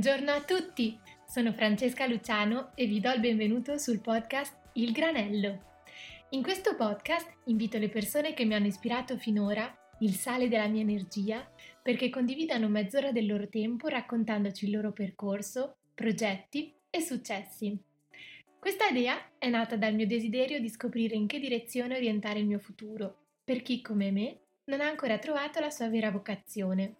Buongiorno a tutti, sono Francesca Luciano e vi do il benvenuto sul podcast Il Granello. In questo podcast invito le persone che mi hanno ispirato finora, il sale della mia energia, perché condividano mezz'ora del loro tempo raccontandoci il loro percorso, progetti e successi. Questa idea è nata dal mio desiderio di scoprire in che direzione orientare il mio futuro, per chi come me non ha ancora trovato la sua vera vocazione.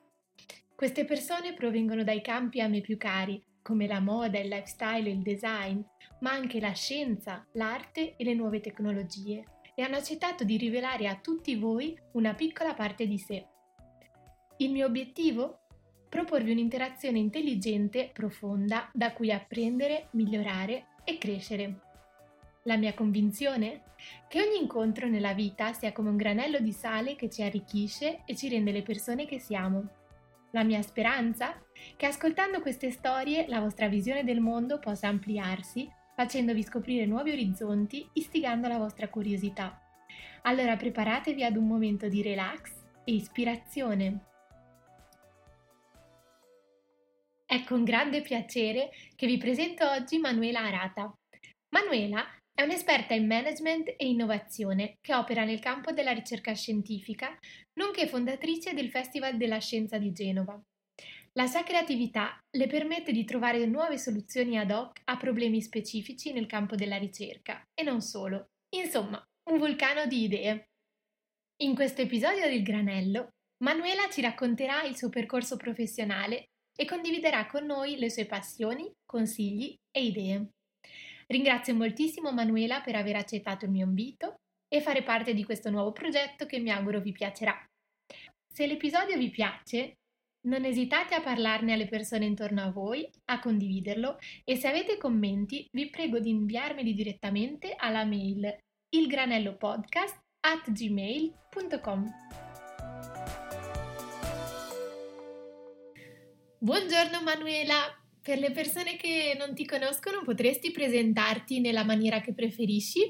Queste persone provengono dai campi a me più cari, come la moda, il lifestyle e il design, ma anche la scienza, l'arte e le nuove tecnologie, e hanno accettato di rivelare a tutti voi una piccola parte di sé. Il mio obiettivo? Proporvi un'interazione intelligente, profonda, da cui apprendere, migliorare e crescere. La mia convinzione? Che ogni incontro nella vita sia come un granello di sale che ci arricchisce e ci rende le persone che siamo. La mia speranza? Che ascoltando queste storie la vostra visione del mondo possa ampliarsi, facendovi scoprire nuovi orizzonti, istigando la vostra curiosità. Allora preparatevi ad un momento di relax e ispirazione. È con grande piacere che vi presento oggi Manuela Arata. Manuela è un'esperta in management e innovazione che opera nel campo della ricerca scientifica, nonché fondatrice del Festival della Scienza di Genova. La sua creatività le permette di trovare nuove soluzioni ad hoc a problemi specifici nel campo della ricerca, e non solo. Insomma, un vulcano di idee. In questo episodio del Granello, Manuela ci racconterà il suo percorso professionale e condividerà con noi le sue passioni, consigli e idee. Ringrazio moltissimo Manuela per aver accettato il mio invito e fare parte di questo nuovo progetto che mi auguro vi piacerà. Se l'episodio vi piace, non esitate a parlarne alle persone intorno a voi, a condividerlo e se avete commenti vi prego di inviarmeli direttamente alla mail ilgranellopodcast@gmail.com. Buongiorno Manuela! Per le persone che non ti conoscono, potresti presentarti nella maniera che preferisci?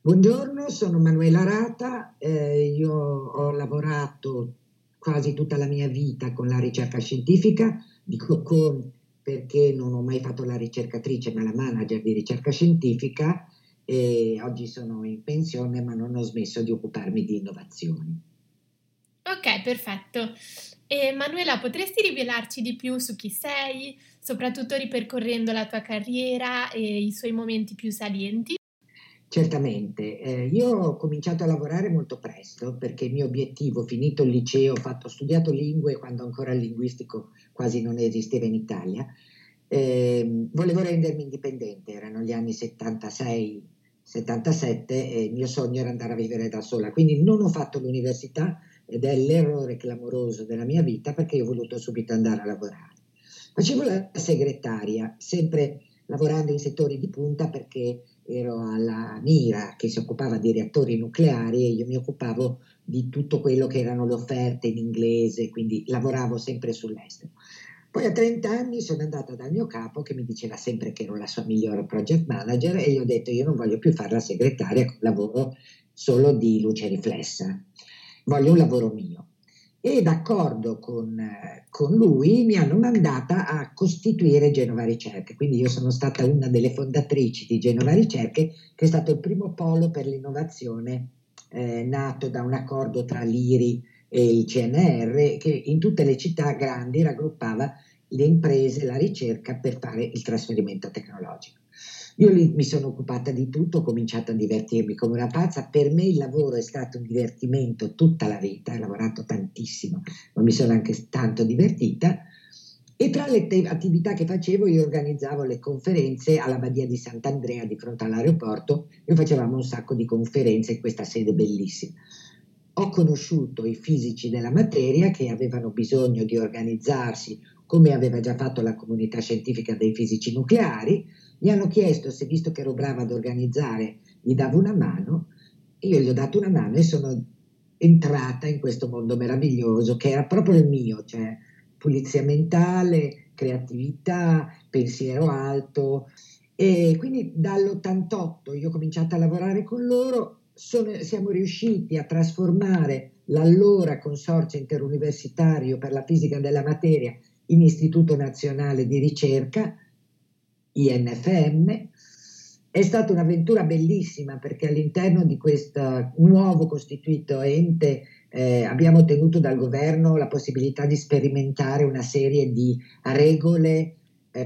Buongiorno, sono Manuela Arata, io ho lavorato quasi tutta la mia vita con la ricerca scientifica, dico con perché non ho mai fatto la ricercatrice ma la manager di ricerca scientifica e oggi sono in pensione ma non ho smesso di occuparmi di innovazioni. Ok, perfetto. E Manuela, potresti rivelarci di più su chi sei, soprattutto ripercorrendo la tua carriera e i suoi momenti più salienti? Certamente. Io ho cominciato a lavorare molto presto perché il mio obiettivo, finito il liceo, ho studiato lingue quando ancora il linguistico quasi non esisteva in Italia, volevo rendermi indipendente, erano gli anni 76-77 e il mio sogno era andare a vivere da sola, quindi non ho fatto l'università, ed è l'errore clamoroso della mia vita perché io ho voluto subito andare a lavorare. Facevo la segretaria, sempre lavorando in settori di punta perché ero alla Mira che si occupava di reattori nucleari e io mi occupavo di tutto quello che erano le offerte in inglese, quindi lavoravo sempre sull'estero. Poi a 30 anni sono andata dal mio capo che mi diceva sempre che ero la sua migliore project manager e io ho detto io non voglio più fare la segretaria, lavoro solo di luce riflessa. Voglio un lavoro mio e d'accordo con lui mi hanno mandata a costituire Genova Ricerche, quindi io sono stata una delle fondatrici di Genova Ricerche che è stato il primo polo per l'innovazione nato da un accordo tra l'IRI e il CNR che in tutte le città grandi raggruppava le imprese e la ricerca per fare il trasferimento tecnologico. Io mi sono occupata di tutto, ho cominciato a divertirmi come una pazza, per me il lavoro è stato un divertimento tutta la vita, ho lavorato tantissimo, ma mi sono anche tanto divertita e tra le attività che facevo io organizzavo le conferenze alla Badia di Sant'Andrea di fronte all'aeroporto, noi facevamo un sacco di conferenze in questa sede bellissima. Ho conosciuto i fisici della materia che avevano bisogno di organizzarsi come aveva già fatto la comunità scientifica dei fisici nucleari, mi hanno chiesto se visto che ero brava ad organizzare gli davo una mano, io gli ho dato una mano e sono entrata in questo mondo meraviglioso che era proprio il mio, cioè pulizia mentale, creatività, pensiero alto e quindi dall'88 io ho cominciato a lavorare con loro, siamo riusciti a trasformare l'allora consorzio interuniversitario per la fisica della materia in Istituto Nazionale di Ricerca, INFM. È stata un'avventura bellissima perché all'interno di questo nuovo costituito ente abbiamo ottenuto dal governo la possibilità di sperimentare una serie di regole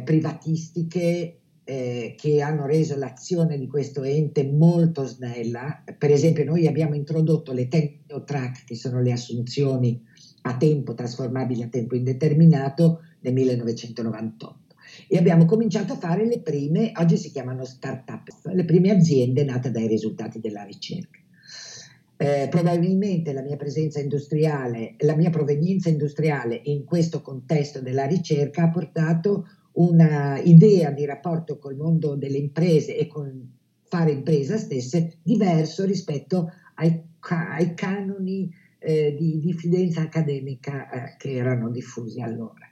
privatistiche che hanno reso l'azione di questo ente molto snella. Per esempio, noi abbiamo introdotto le technotrack, che sono le assunzioni a tempo trasformabili a tempo indeterminato, nel 1998. E abbiamo cominciato a fare le prime, oggi si chiamano start-up, le prime aziende nate dai risultati della ricerca. Probabilmente la mia provenienza industriale in questo contesto della ricerca ha portato una idea di rapporto col mondo delle imprese e con fare impresa stesse diverso rispetto ai canoni di diffidenza accademica che erano diffusi allora.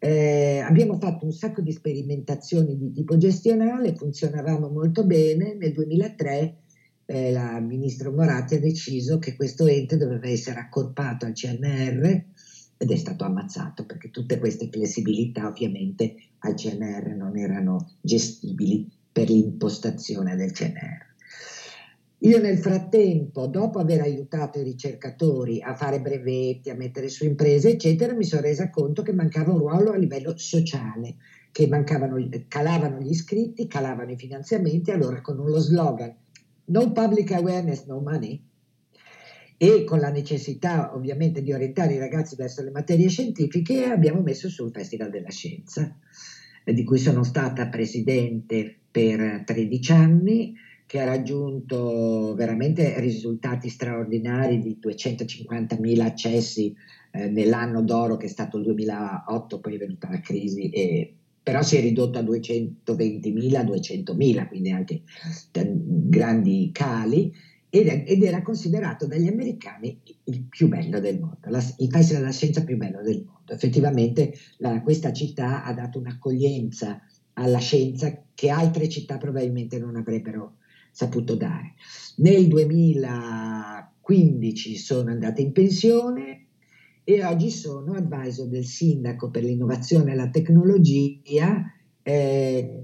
Abbiamo fatto un sacco di sperimentazioni di tipo gestionale, funzionavamo molto bene. Nel 2003 la ministro Moratti ha deciso che questo ente doveva essere accorpato al CNR ed è stato ammazzato perché tutte queste flessibilità ovviamente al CNR non erano gestibili per l'impostazione del CNR. Io nel frattempo, dopo aver aiutato i ricercatori a fare brevetti, a mettere su imprese, eccetera, mi sono resa conto che mancava un ruolo a livello sociale, che calavano gli iscritti, calavano i finanziamenti, allora con lo slogan "No public awareness, no money" e con la necessità ovviamente di orientare i ragazzi verso le materie scientifiche, abbiamo messo sul Festival della Scienza, di cui sono stata presidente per 13 anni, che ha raggiunto veramente risultati straordinari di 250.000 accessi nell'anno d'oro che è stato il 2008, poi è venuta la crisi, però si è ridotto a 220.000, quindi anche grandi cali, ed era considerato dagli americani il più bello del mondo, il paese della scienza più bello del mondo. Effettivamente questa città ha dato un'accoglienza alla scienza che altre città probabilmente non avrebbero saputo dare. Nel 2015 sono andata in pensione e oggi sono advisor del sindaco per l'innovazione e la tecnologia,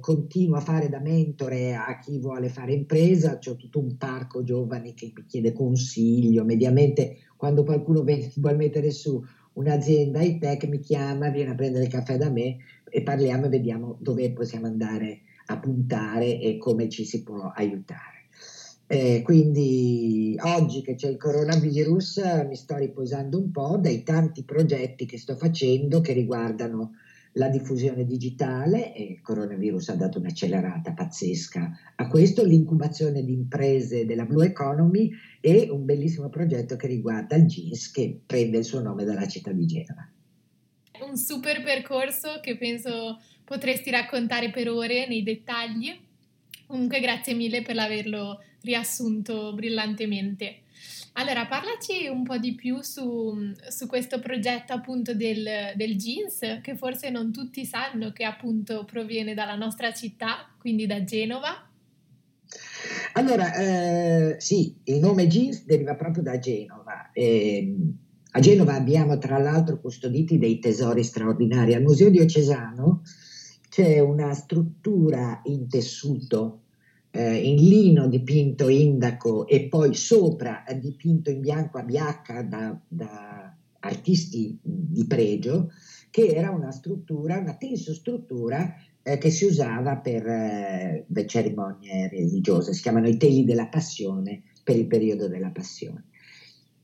continuo a fare da mentore a chi vuole fare impresa, c'ho tutto un parco giovani che mi chiede consiglio, mediamente quando qualcuno vuole mettere su un'azienda high-tech mi chiama, viene a prendere il caffè da me e parliamo e vediamo dove possiamo andare a puntare e come ci si può aiutare. Quindi oggi che c'è il coronavirus mi sto riposando un po' dai tanti progetti che sto facendo che riguardano la diffusione digitale, e il coronavirus ha dato un'accelerata pazzesca a questo, l'incubazione di imprese della Blue Economy e un bellissimo progetto che riguarda il GIS, che prende il suo nome dalla città di Genova. Un super percorso che penso potresti raccontare per ore nei dettagli. Comunque grazie mille per averlo riassunto brillantemente. Allora, parlaci un po' di più su questo progetto appunto del GIS, che forse non tutti sanno che appunto proviene dalla nostra città, quindi da Genova. Allora, sì, il nome GIS deriva proprio da Genova. A Genova abbiamo tra l'altro custoditi dei tesori straordinari. Al Museo Diocesano c'è una struttura in tessuto, in lino dipinto indaco e poi sopra dipinto in bianco a biacca da artisti di pregio, che era una tensostruttura che si usava per cerimonie religiose. Si chiamano i teli della passione, per il periodo della passione.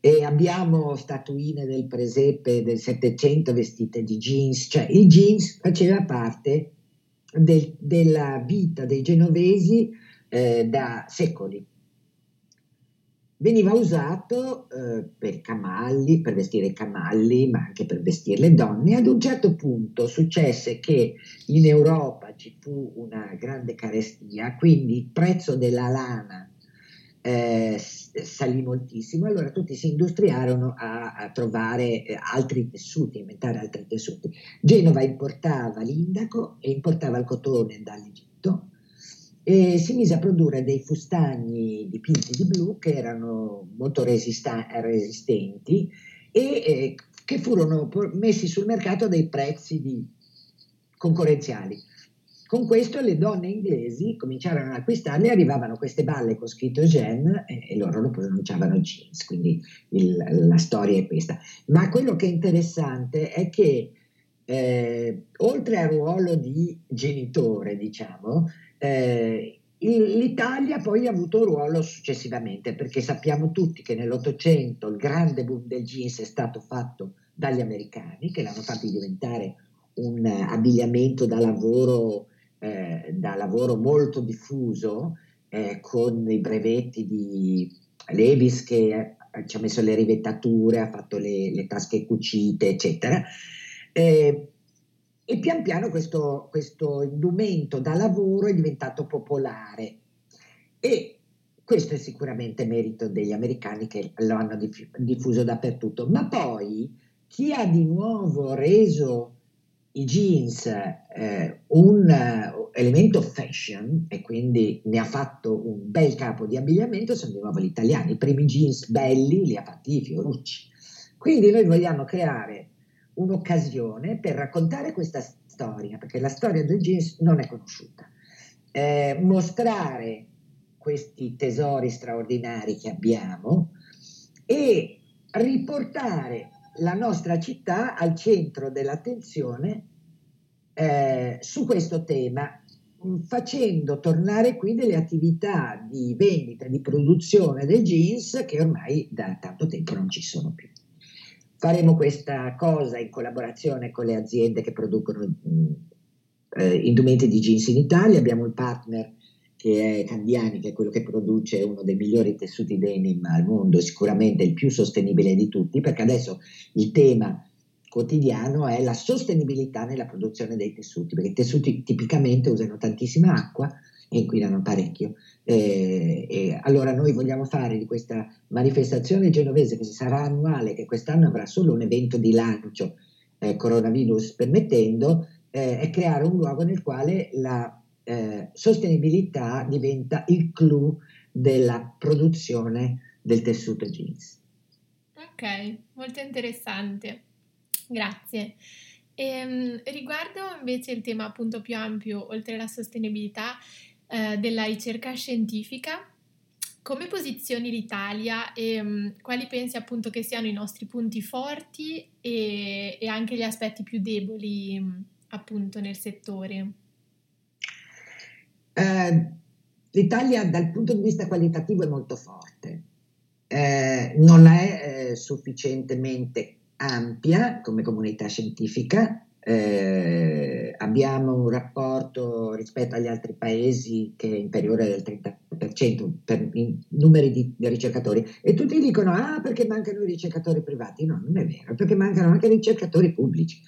E abbiamo statuine del presepe del Settecento vestite di jeans, cioè il jeans faceva parte della vita dei genovesi da secoli. Veniva usato per vestire i camalli, ma anche per vestire le donne. Ad un certo punto successe che in Europa ci fu una grande carestia, quindi il prezzo della lana salì moltissimo, allora tutti si industriarono a trovare altri tessuti, inventare altri tessuti. Genova importava l'indaco e importava il cotone dall'Egitto e si mise a produrre dei fustagni dipinti di blu che erano molto resistenti e che furono messi sul mercato a dei prezzi concorrenziali. Con questo le donne inglesi cominciarono ad acquistarle, arrivavano queste balle con scritto Gen e loro lo pronunciavano jeans, quindi la storia è questa. Ma quello che è interessante è che oltre al ruolo di genitore, diciamo, l'Italia poi ha avuto un ruolo successivamente, perché sappiamo tutti che nell'Ottocento il grande boom del jeans è stato fatto dagli americani, che l'hanno fatti diventare un abbigliamento da lavoro molto diffuso, con i brevetti di Levi's che ci ha messo le rivettature, ha fatto le tasche cucite, eccetera. E pian piano questo indumento da lavoro è diventato popolare, e questo è sicuramente merito degli americani che lo hanno diffuso dappertutto. Ma poi chi ha di nuovo reso i jeans un elemento fashion, e quindi ne ha fatto un bel capo di abbigliamento, sono di nuovo gli italiani. I primi jeans belli li ha fatti Fiorucci. Quindi noi vogliamo creare un'occasione per raccontare questa storia, perché la storia del jeans non è conosciuta, mostrare questi tesori straordinari che abbiamo e riportare la nostra città al centro dell'attenzione su questo tema, facendo tornare qui delle attività di vendita, di produzione del jeans che ormai da tanto tempo non ci sono più. Faremo questa cosa in collaborazione con le aziende che producono indumenti di jeans in Italia. Abbiamo il partner che è Candiani, che è quello che produce uno dei migliori tessuti denim al mondo, sicuramente il più sostenibile di tutti, perché adesso il tema quotidiano è la sostenibilità nella produzione dei tessuti, perché i tessuti tipicamente usano tantissima acqua e inquinano parecchio. E allora noi vogliamo fare di questa manifestazione genovese, che sarà annuale, che quest'anno avrà solo un evento di lancio, coronavirus permettendo, è creare un luogo nel quale la sostenibilità diventa il clou della produzione del tessuto jeans. Ok, molto interessante, grazie. Riguardo invece il tema appunto più ampio, oltre alla sostenibilità della ricerca scientifica, come posizioni l'Italia e quali pensi appunto che siano i nostri punti forti e anche gli aspetti più deboli appunto nel settore? L'Italia dal punto di vista qualitativo è molto forte, non è sufficientemente ampia come comunità scientifica, abbiamo un rapporto rispetto agli altri paesi che è inferiore del 30% per i numeri di ricercatori, e tutti dicono perché mancano i ricercatori privati. No, non è vero, perché mancano anche i ricercatori pubblici.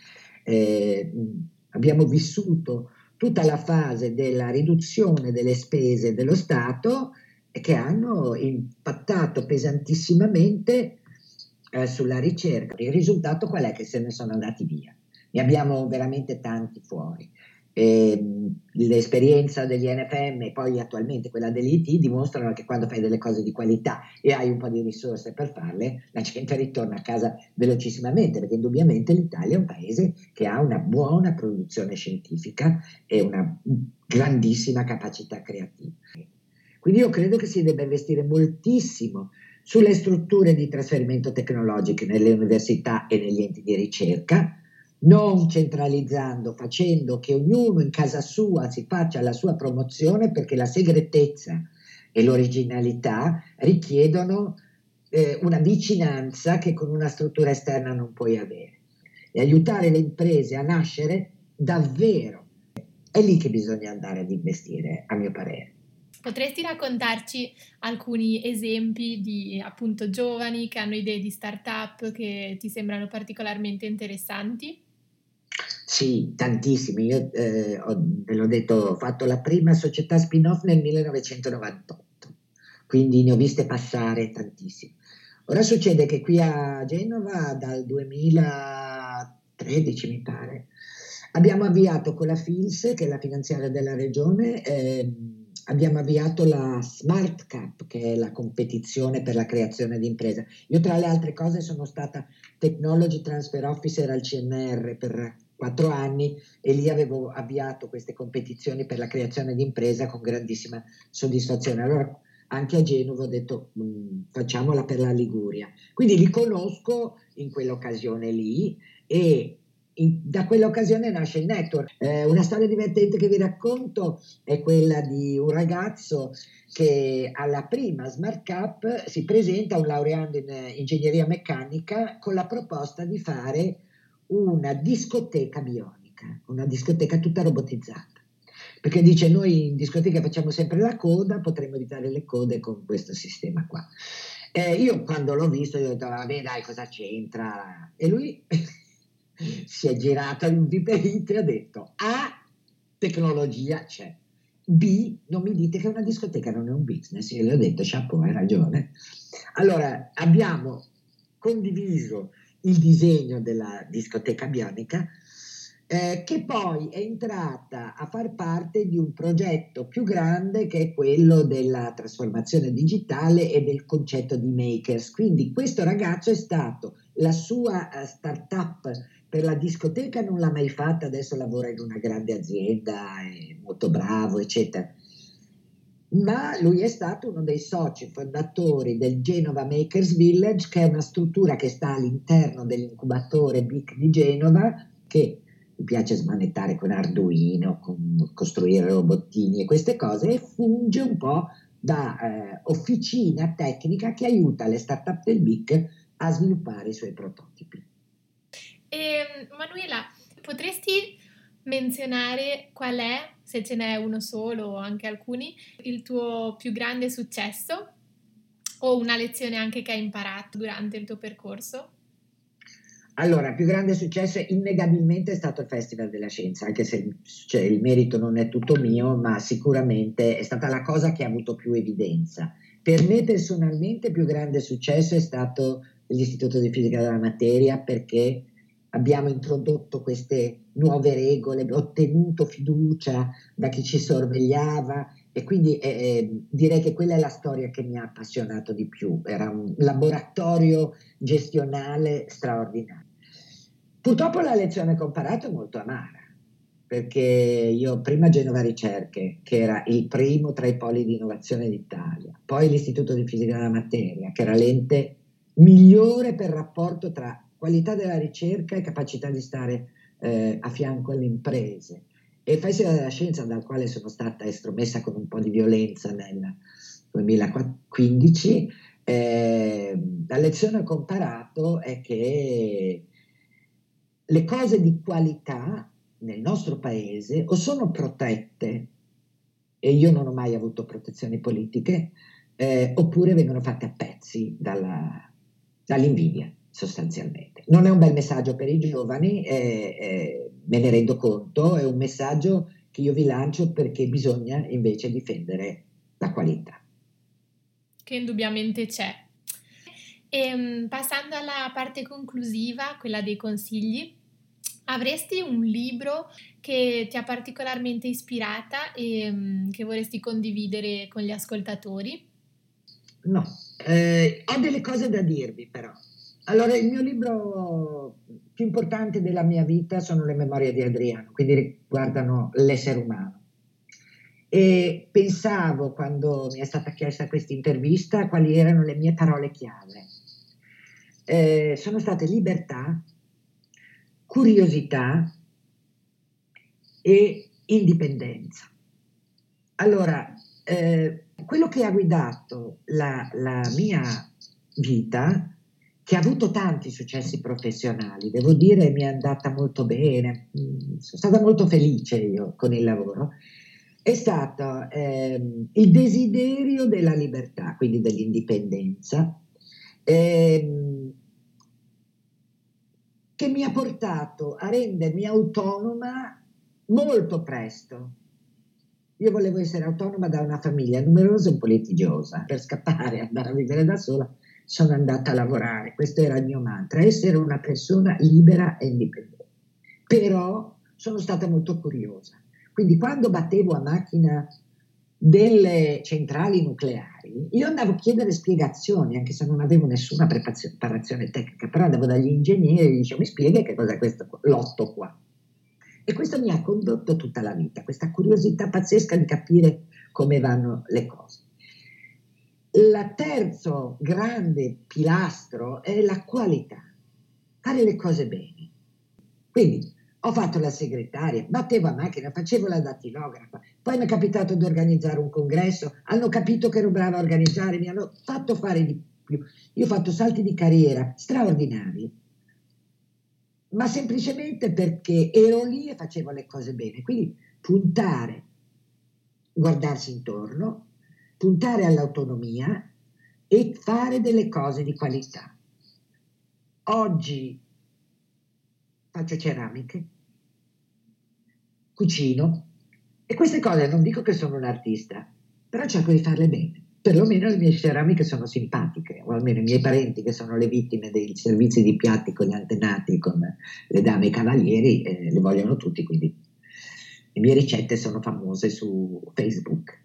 Abbiamo vissuto tutta la fase della riduzione delle spese dello Stato, che hanno impattato pesantissimamente sulla ricerca. Il risultato qual è? Che se ne sono andati via. Ne abbiamo veramente tanti fuori. L'esperienza degli INFM e poi attualmente quella dell'IT dimostrano che quando fai delle cose di qualità e hai un po' di risorse per farle, la gente ritorna a casa velocissimamente, perché indubbiamente l'Italia è un paese che ha una buona produzione scientifica e una grandissima capacità creativa. Quindi io credo che si debba investire moltissimo sulle strutture di trasferimento tecnologiche nelle università e negli enti di ricerca, non centralizzando, facendo che ognuno in casa sua si faccia la sua promozione, perché la segretezza e l'originalità richiedono una vicinanza che con una struttura esterna non puoi avere, e aiutare le imprese a nascere davvero. È lì che bisogna andare ad investire, a mio parere. Potresti raccontarci alcuni esempi di appunto giovani che hanno idee di start-up che ti sembrano particolarmente interessanti? Sì, tantissimi. Io ve l'ho detto, ho fatto la prima società spin-off nel 1998, quindi ne ho viste passare tantissime. Ora succede che qui a Genova dal 2013 mi pare abbiamo avviato con la FILSE, che è la finanziaria della regione, abbiamo avviato la Smart Cup, che è la competizione per la creazione di impresa. Io tra le altre cose sono stata Technology Transfer Officer al CNR per 4 anni e lì avevo avviato queste competizioni per la creazione di impresa con grandissima soddisfazione. Allora anche a Genova ho detto facciamola per la Liguria. Quindi li conosco in quell'occasione lì e da quell'occasione nasce il network. Una storia divertente che vi racconto è quella di un ragazzo che alla prima Smart Cup si presenta, un laureando in ingegneria meccanica, con la proposta di fare una discoteca bionica, una discoteca tutta robotizzata, perché dice noi in discoteca facciamo sempre la coda, potremmo evitare le code con questo sistema qua. Io quando l'ho visto gli ho detto vabbè dai, cosa c'entra? E lui si è girato all'inviperito e ha detto A, tecnologia c'è, B, non mi dite che una discoteca non è un business. Io gli ho detto chapeau, hai ragione. Allora abbiamo condiviso il disegno della discoteca bionica, che poi è entrata a far parte di un progetto più grande che è quello della trasformazione digitale e del concetto di makers. Quindi questo ragazzo è stato, la sua startup per la discoteca non l'ha mai fatta, adesso lavora in una grande azienda, è molto bravo eccetera, ma lui è stato uno dei soci fondatori del Genova Makers Village, che è una struttura che sta all'interno dell'incubatore BIC di Genova, che mi piace smanettare con Arduino, con costruire robottini e queste cose, e funge un po' da officina tecnica che aiuta le start-up del BIC a sviluppare i suoi prototipi. Manuela, potresti menzionare qual è, se ce n'è uno solo o anche alcuni, il tuo più grande successo o una lezione anche che hai imparato durante il tuo percorso? Allora, il più grande successo innegabilmente è stato il Festival della Scienza, anche se cioè, il merito non è tutto mio, ma sicuramente è stata la cosa che ha avuto più evidenza. Per me personalmente il più grande successo è stato l'Istituto di Fisica della Materia, perché abbiamo introdotto queste nuove regole, abbiamo ottenuto fiducia da chi ci sorvegliava e quindi direi che quella è la storia che mi ha appassionato di più. Era un laboratorio gestionale straordinario. Purtroppo la lezione che ho imparato è molto amara, perché io prima Genova Ricerche, che era il primo tra i poli di innovazione d'Italia, poi l'Istituto di Fisica della Materia, che era l'ente migliore per rapporto tra qualità della ricerca e capacità di stare a fianco alle imprese, e il Festival della Scienza, dal quale sono stata estromessa con un po' di violenza nel 2015, la lezione che ho imparato è che le cose di qualità nel nostro paese o sono protette, e io non ho mai avuto protezioni politiche, oppure vengono fatte a pezzi dall'invidia sostanzialmente. Non è un bel messaggio per i giovani, me ne rendo conto, è un messaggio che io vi lancio perché bisogna invece difendere la qualità. Che indubbiamente c'è. E, passando alla parte conclusiva, quella dei consigli, avresti un libro che ti ha particolarmente ispirata e che vorresti condividere con gli ascoltatori? No, ho delle cose da dirvi però. Allora, il mio libro più importante della mia vita sono le Memorie di Adriano, quindi riguardano l'essere umano. E pensavo, quando mi è stata chiesta questa intervista, quali erano le mie parole chiave. Sono state libertà, curiosità e indipendenza. Allora, quello che ha guidato la mia vita, che ha avuto tanti successi professionali, devo dire mi è andata molto bene, sono stata molto felice io con il lavoro, è stato il desiderio della libertà, quindi dell'indipendenza, che mi ha portato a rendermi autonoma molto presto. Io volevo essere autonoma da una famiglia numerosa e politigiosa, per scappare e andare a vivere da sola, sono andata a lavorare, questo era il mio mantra, essere una persona libera e indipendente. Però sono stata molto curiosa, quindi quando battevo a macchina delle centrali nucleari, io andavo a chiedere spiegazioni, anche se non avevo nessuna preparazione tecnica, però andavo dagli ingegneri e dicevo: mi spiega che cos'è questo lotto qua? E questo mi ha condotto tutta la vita, questa curiosità pazzesca di capire come vanno le cose. Il terzo grande pilastro è la qualità, fare le cose bene. Quindi ho fatto la segretaria, battevo a macchina, facevo la dattilografa, poi mi è capitato di organizzare un congresso, hanno capito che ero brava a organizzare, mi hanno fatto fare di più. Io ho fatto salti di carriera straordinari, ma semplicemente perché ero lì e facevo le cose bene. Quindi puntare, guardarsi intorno, puntare all'autonomia e fare delle cose di qualità. Oggi faccio ceramiche, cucino, e queste cose non dico che sono un artista, però cerco di farle bene. Perlomeno le mie ceramiche sono simpatiche, o almeno i miei parenti che sono le vittime dei servizi di piatti con gli antenati, con le dame e i cavalieri, le vogliono tutti, quindi le mie ricette sono famose su Facebook.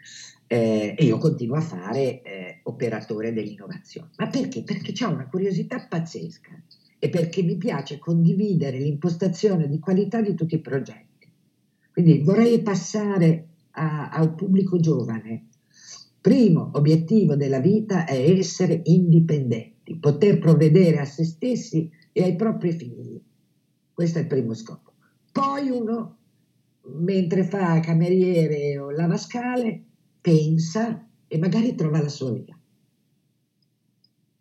E io continuo a fare operatore dell'innovazione. Ma perché? Perché c'ho una curiosità pazzesca e perché mi piace condividere l'impostazione di qualità di tutti i progetti. Quindi vorrei passare al pubblico giovane. Primo obiettivo della vita è essere indipendenti, poter provvedere a se stessi e ai propri figli. Questo è il primo scopo. Poi uno, mentre fa cameriere o lavascale, pensa e magari trova la sua via.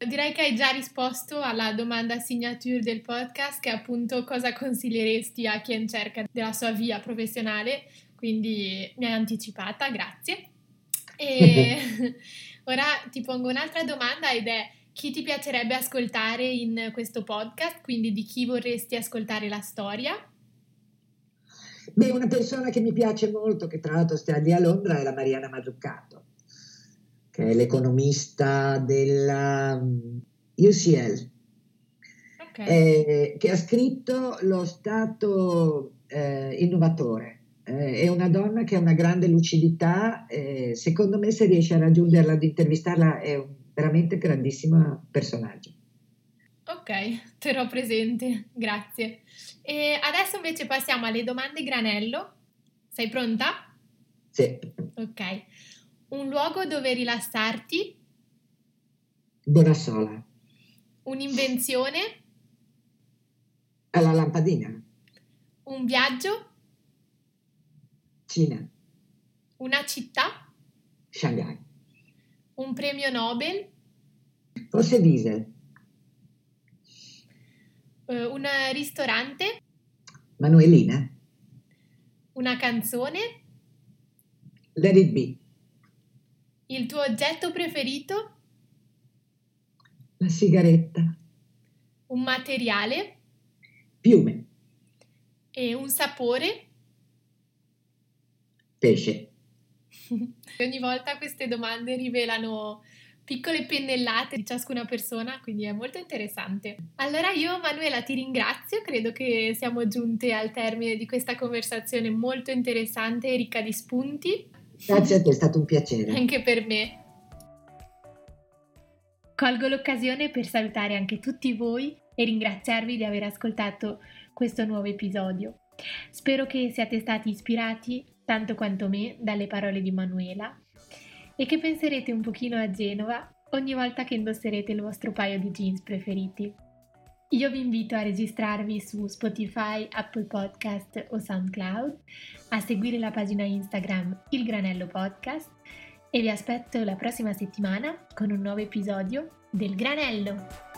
Direi che hai già risposto alla domanda signature del podcast, che è appunto cosa consiglieresti a chi è in cerca della sua via professionale, quindi mi hai anticipata, grazie. E ora ti pongo un'altra domanda ed è: chi ti piacerebbe ascoltare in questo podcast, quindi di chi vorresti ascoltare la storia? Beh, una persona che mi piace molto, che tra l'altro sta lì a Londra, è la Mariana Mazzucato, che è l'economista della UCL, okay. Che ha scritto Lo Stato innovatore. È una donna che ha una grande lucidità, secondo me se riesce a raggiungerla, ad intervistarla, è veramente un grandissimo personaggio. Ok, terrò presente, grazie. E adesso invece passiamo alle domande granello. Sei pronta? Sì. Ok. Un luogo dove rilassarti? Bonassola. Un'invenzione? Alla lampadina. Un viaggio? Cina. Una città? Shanghai. Un premio Nobel? Forse Wiesel. Un ristorante? Manuelina. Una canzone? Let It Be. Il tuo oggetto preferito? La sigaretta. Un materiale? Piume. E un sapore? Pesce. Ogni volta queste domande rivelano piccole pennellate di ciascuna persona, quindi è molto interessante. Allora io, Manuela, ti ringrazio, credo che siamo giunte al termine di questa conversazione molto interessante e ricca di spunti. Grazie a te, è stato un piacere. Anche per me. Colgo l'occasione per salutare anche tutti voi e ringraziarvi di aver ascoltato questo nuovo episodio. Spero che siate stati ispirati, tanto quanto me, dalle parole di Manuela, e che penserete un pochino a Genova ogni volta che indosserete il vostro paio di jeans preferiti. Io vi invito a registrarvi su Spotify, Apple Podcast o SoundCloud, a seguire la pagina Instagram Il Granello Podcast e vi aspetto la prossima settimana con un nuovo episodio del Granello!